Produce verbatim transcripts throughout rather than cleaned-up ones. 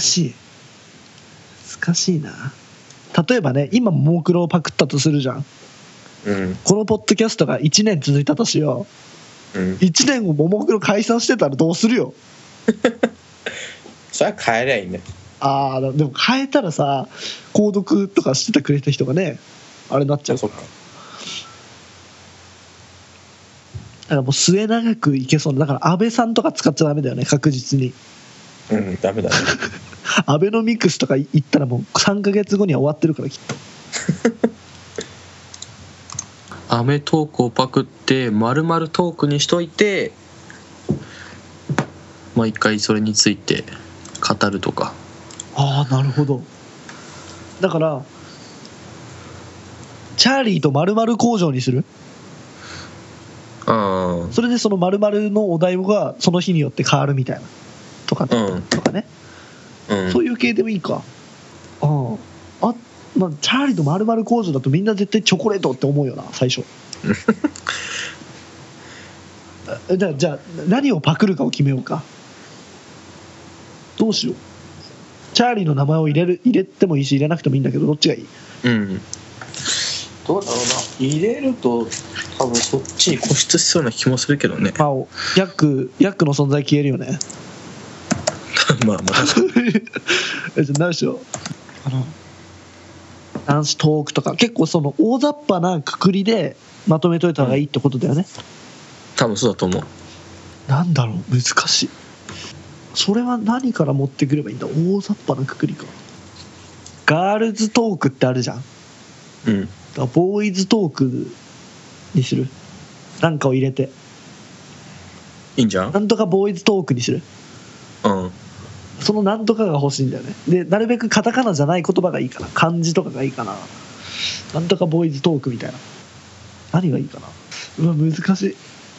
しい難しいな。例えばね、今ももクロをパクったとするじゃん、うん、このポッドキャストがいちねん続いたとしよう、うん、いちねんもももクロ解散してたらどうするよそれは変えりゃいいね。ああ、でも変えたらさ、購読とかしててくれた人がね、あれになっちゃうから。だからもう末永くいけそうな。だから安倍さんとか使っちゃダメだよね、確実に。うん、ダメだねアベノミクスとか言ったらもうさんかげつごには終わってるからきっとアメトークをパクって丸々トークにしといて、毎回それについて語るとか。ああ、なるほど。だからチャーリーと〇〇工場にする。ああ。それでその〇〇のお題がその日によって変わるみたいなとか、うん、とかね、うん、そういう系でもいいか。ああ、まあ、チャーリーと〇〇工場だとみんな絶対チョコレートって思うよな最初じゃあ、じゃあ何をパクるかを決めようか。どうしよう。チャーリーの名前を入れる、入れてもいいし入れなくてもいいんだけど、どっちがいい？うん。どうだろうな。入れると多分そっちに固執しそうな気もするけどね。まあ、ヤック、ヤックの存在消えるよね。まあまあ。じゃあ何しよう。あの男子トークとか結構その大雑把なくくりでまとめといた方がいいってことだよね。うん、多分そうだと思う。なんだろう、難しい。それは何から持ってくればいいんだ。大雑把なくくりか。ガールズトークってあるじゃん、うん、だからボーイズトークにする。なんかを入れていいんじゃん。なんとかボーイズトークにする。うん。そのなんとかが欲しいんだよね。でなるべくカタカナじゃない言葉がいいかな。漢字とかがいいかな。なんとかボーイズトークみたいな。何がいいかな。うわ難しい。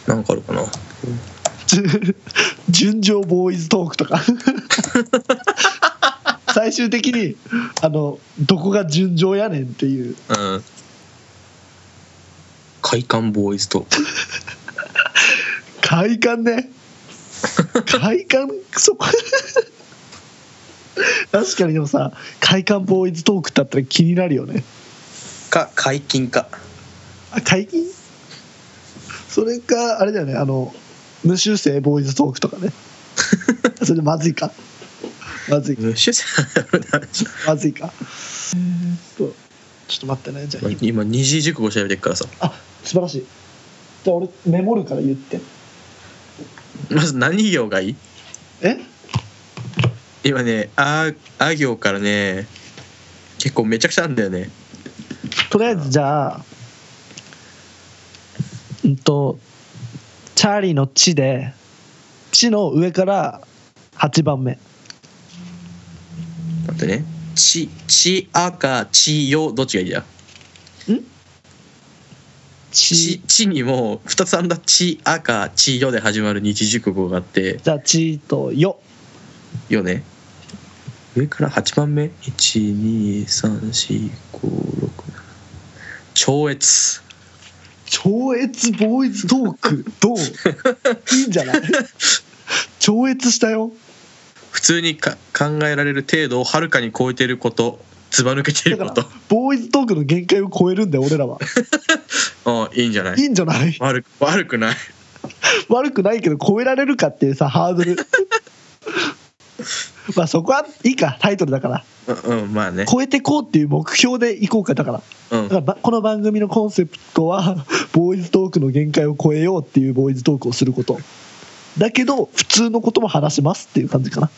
なんかあるかな、うん純情ボーイズトークとか最終的にあのどこが純情やねんっていう、うん、快感ボーイズトーク快感ね快感そこ確かに。でもさ、快感ボーイズトークってあったら気になるよね。か解禁か。あ、解禁。それかあれだよね、あの無修正ボーイズトークとかねそれまずいか。まずいか無修正まずいか。ちょっと待ってね。じゃあ今二字熟語調べてるからさ。あ、素晴らしい。じゃあ俺メモるから言って。まず何行がいい？え、今ね、あ、あ行からね、結構めちゃくちゃあるんだよね。とりあえずじゃあ、うんとチャーリーの地で、地の上からはちばんめ。待ってね。地、地赤、地よ、どっちがいいじゃん。ん？地、地にもふたつあんだ。地赤、地よで始まる二字熟語があって。じゃあ地とよ。よね。上からはちばんめ。いち、に、さん、よん、ご、ろく。超越。超越ボーイズトークどういいんじゃない超越したよ。普通にか考えられる程度をはるかに超えてること、ずば抜けてること。だからボーイズトークの限界を超えるんだよ俺らはああ、いいんじゃない。いいんじゃない。悪く、悪くない悪くないけど超えられるかっていうさ、ハードルまあそこはいいか、タイトルだから、うんうん、まあね、超えてこうっていう目標でいこうか。だから、うん、だからこの番組のコンセプトはボーイズトークの限界を超えようっていうボーイズトークをすることだけど、普通のことも話しますっていう感じかな、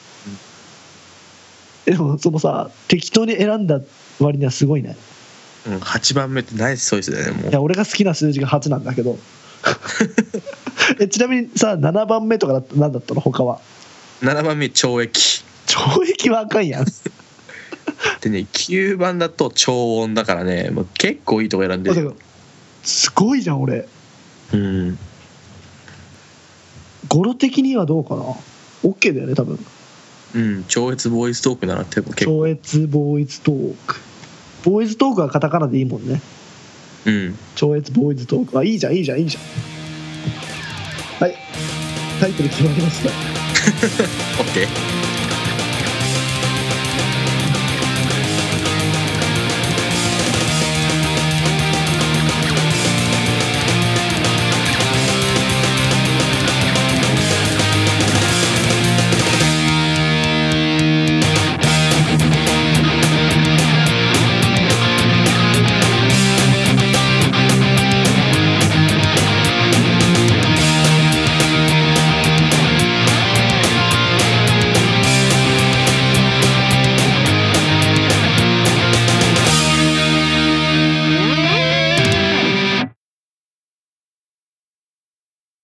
うん、でもそのさ、適当に選んだ割にはすごいね、うん、はちばんめってナイスチョイスだよね。もういや俺が好きな数字がはちなんだけどえ、ちなみにさななばんめとかだった、何だったの他は。ななばんめ懲役。懲役はあかんやんでね、きゅうばんだと超音だからね、もう結構いいとこ選んでる。すごいじゃん俺。うん、語呂的にはどうかな。 OK だよね多分。うん、超越ボーイズトークなら結構。超越ボーイズトーク。ボーイズトークはカタカナでいいもんね。うん、超越ボーイズトーク。あ、いいじゃんいいじゃんいいじゃん。はい、タイトル決まりましたオッケー。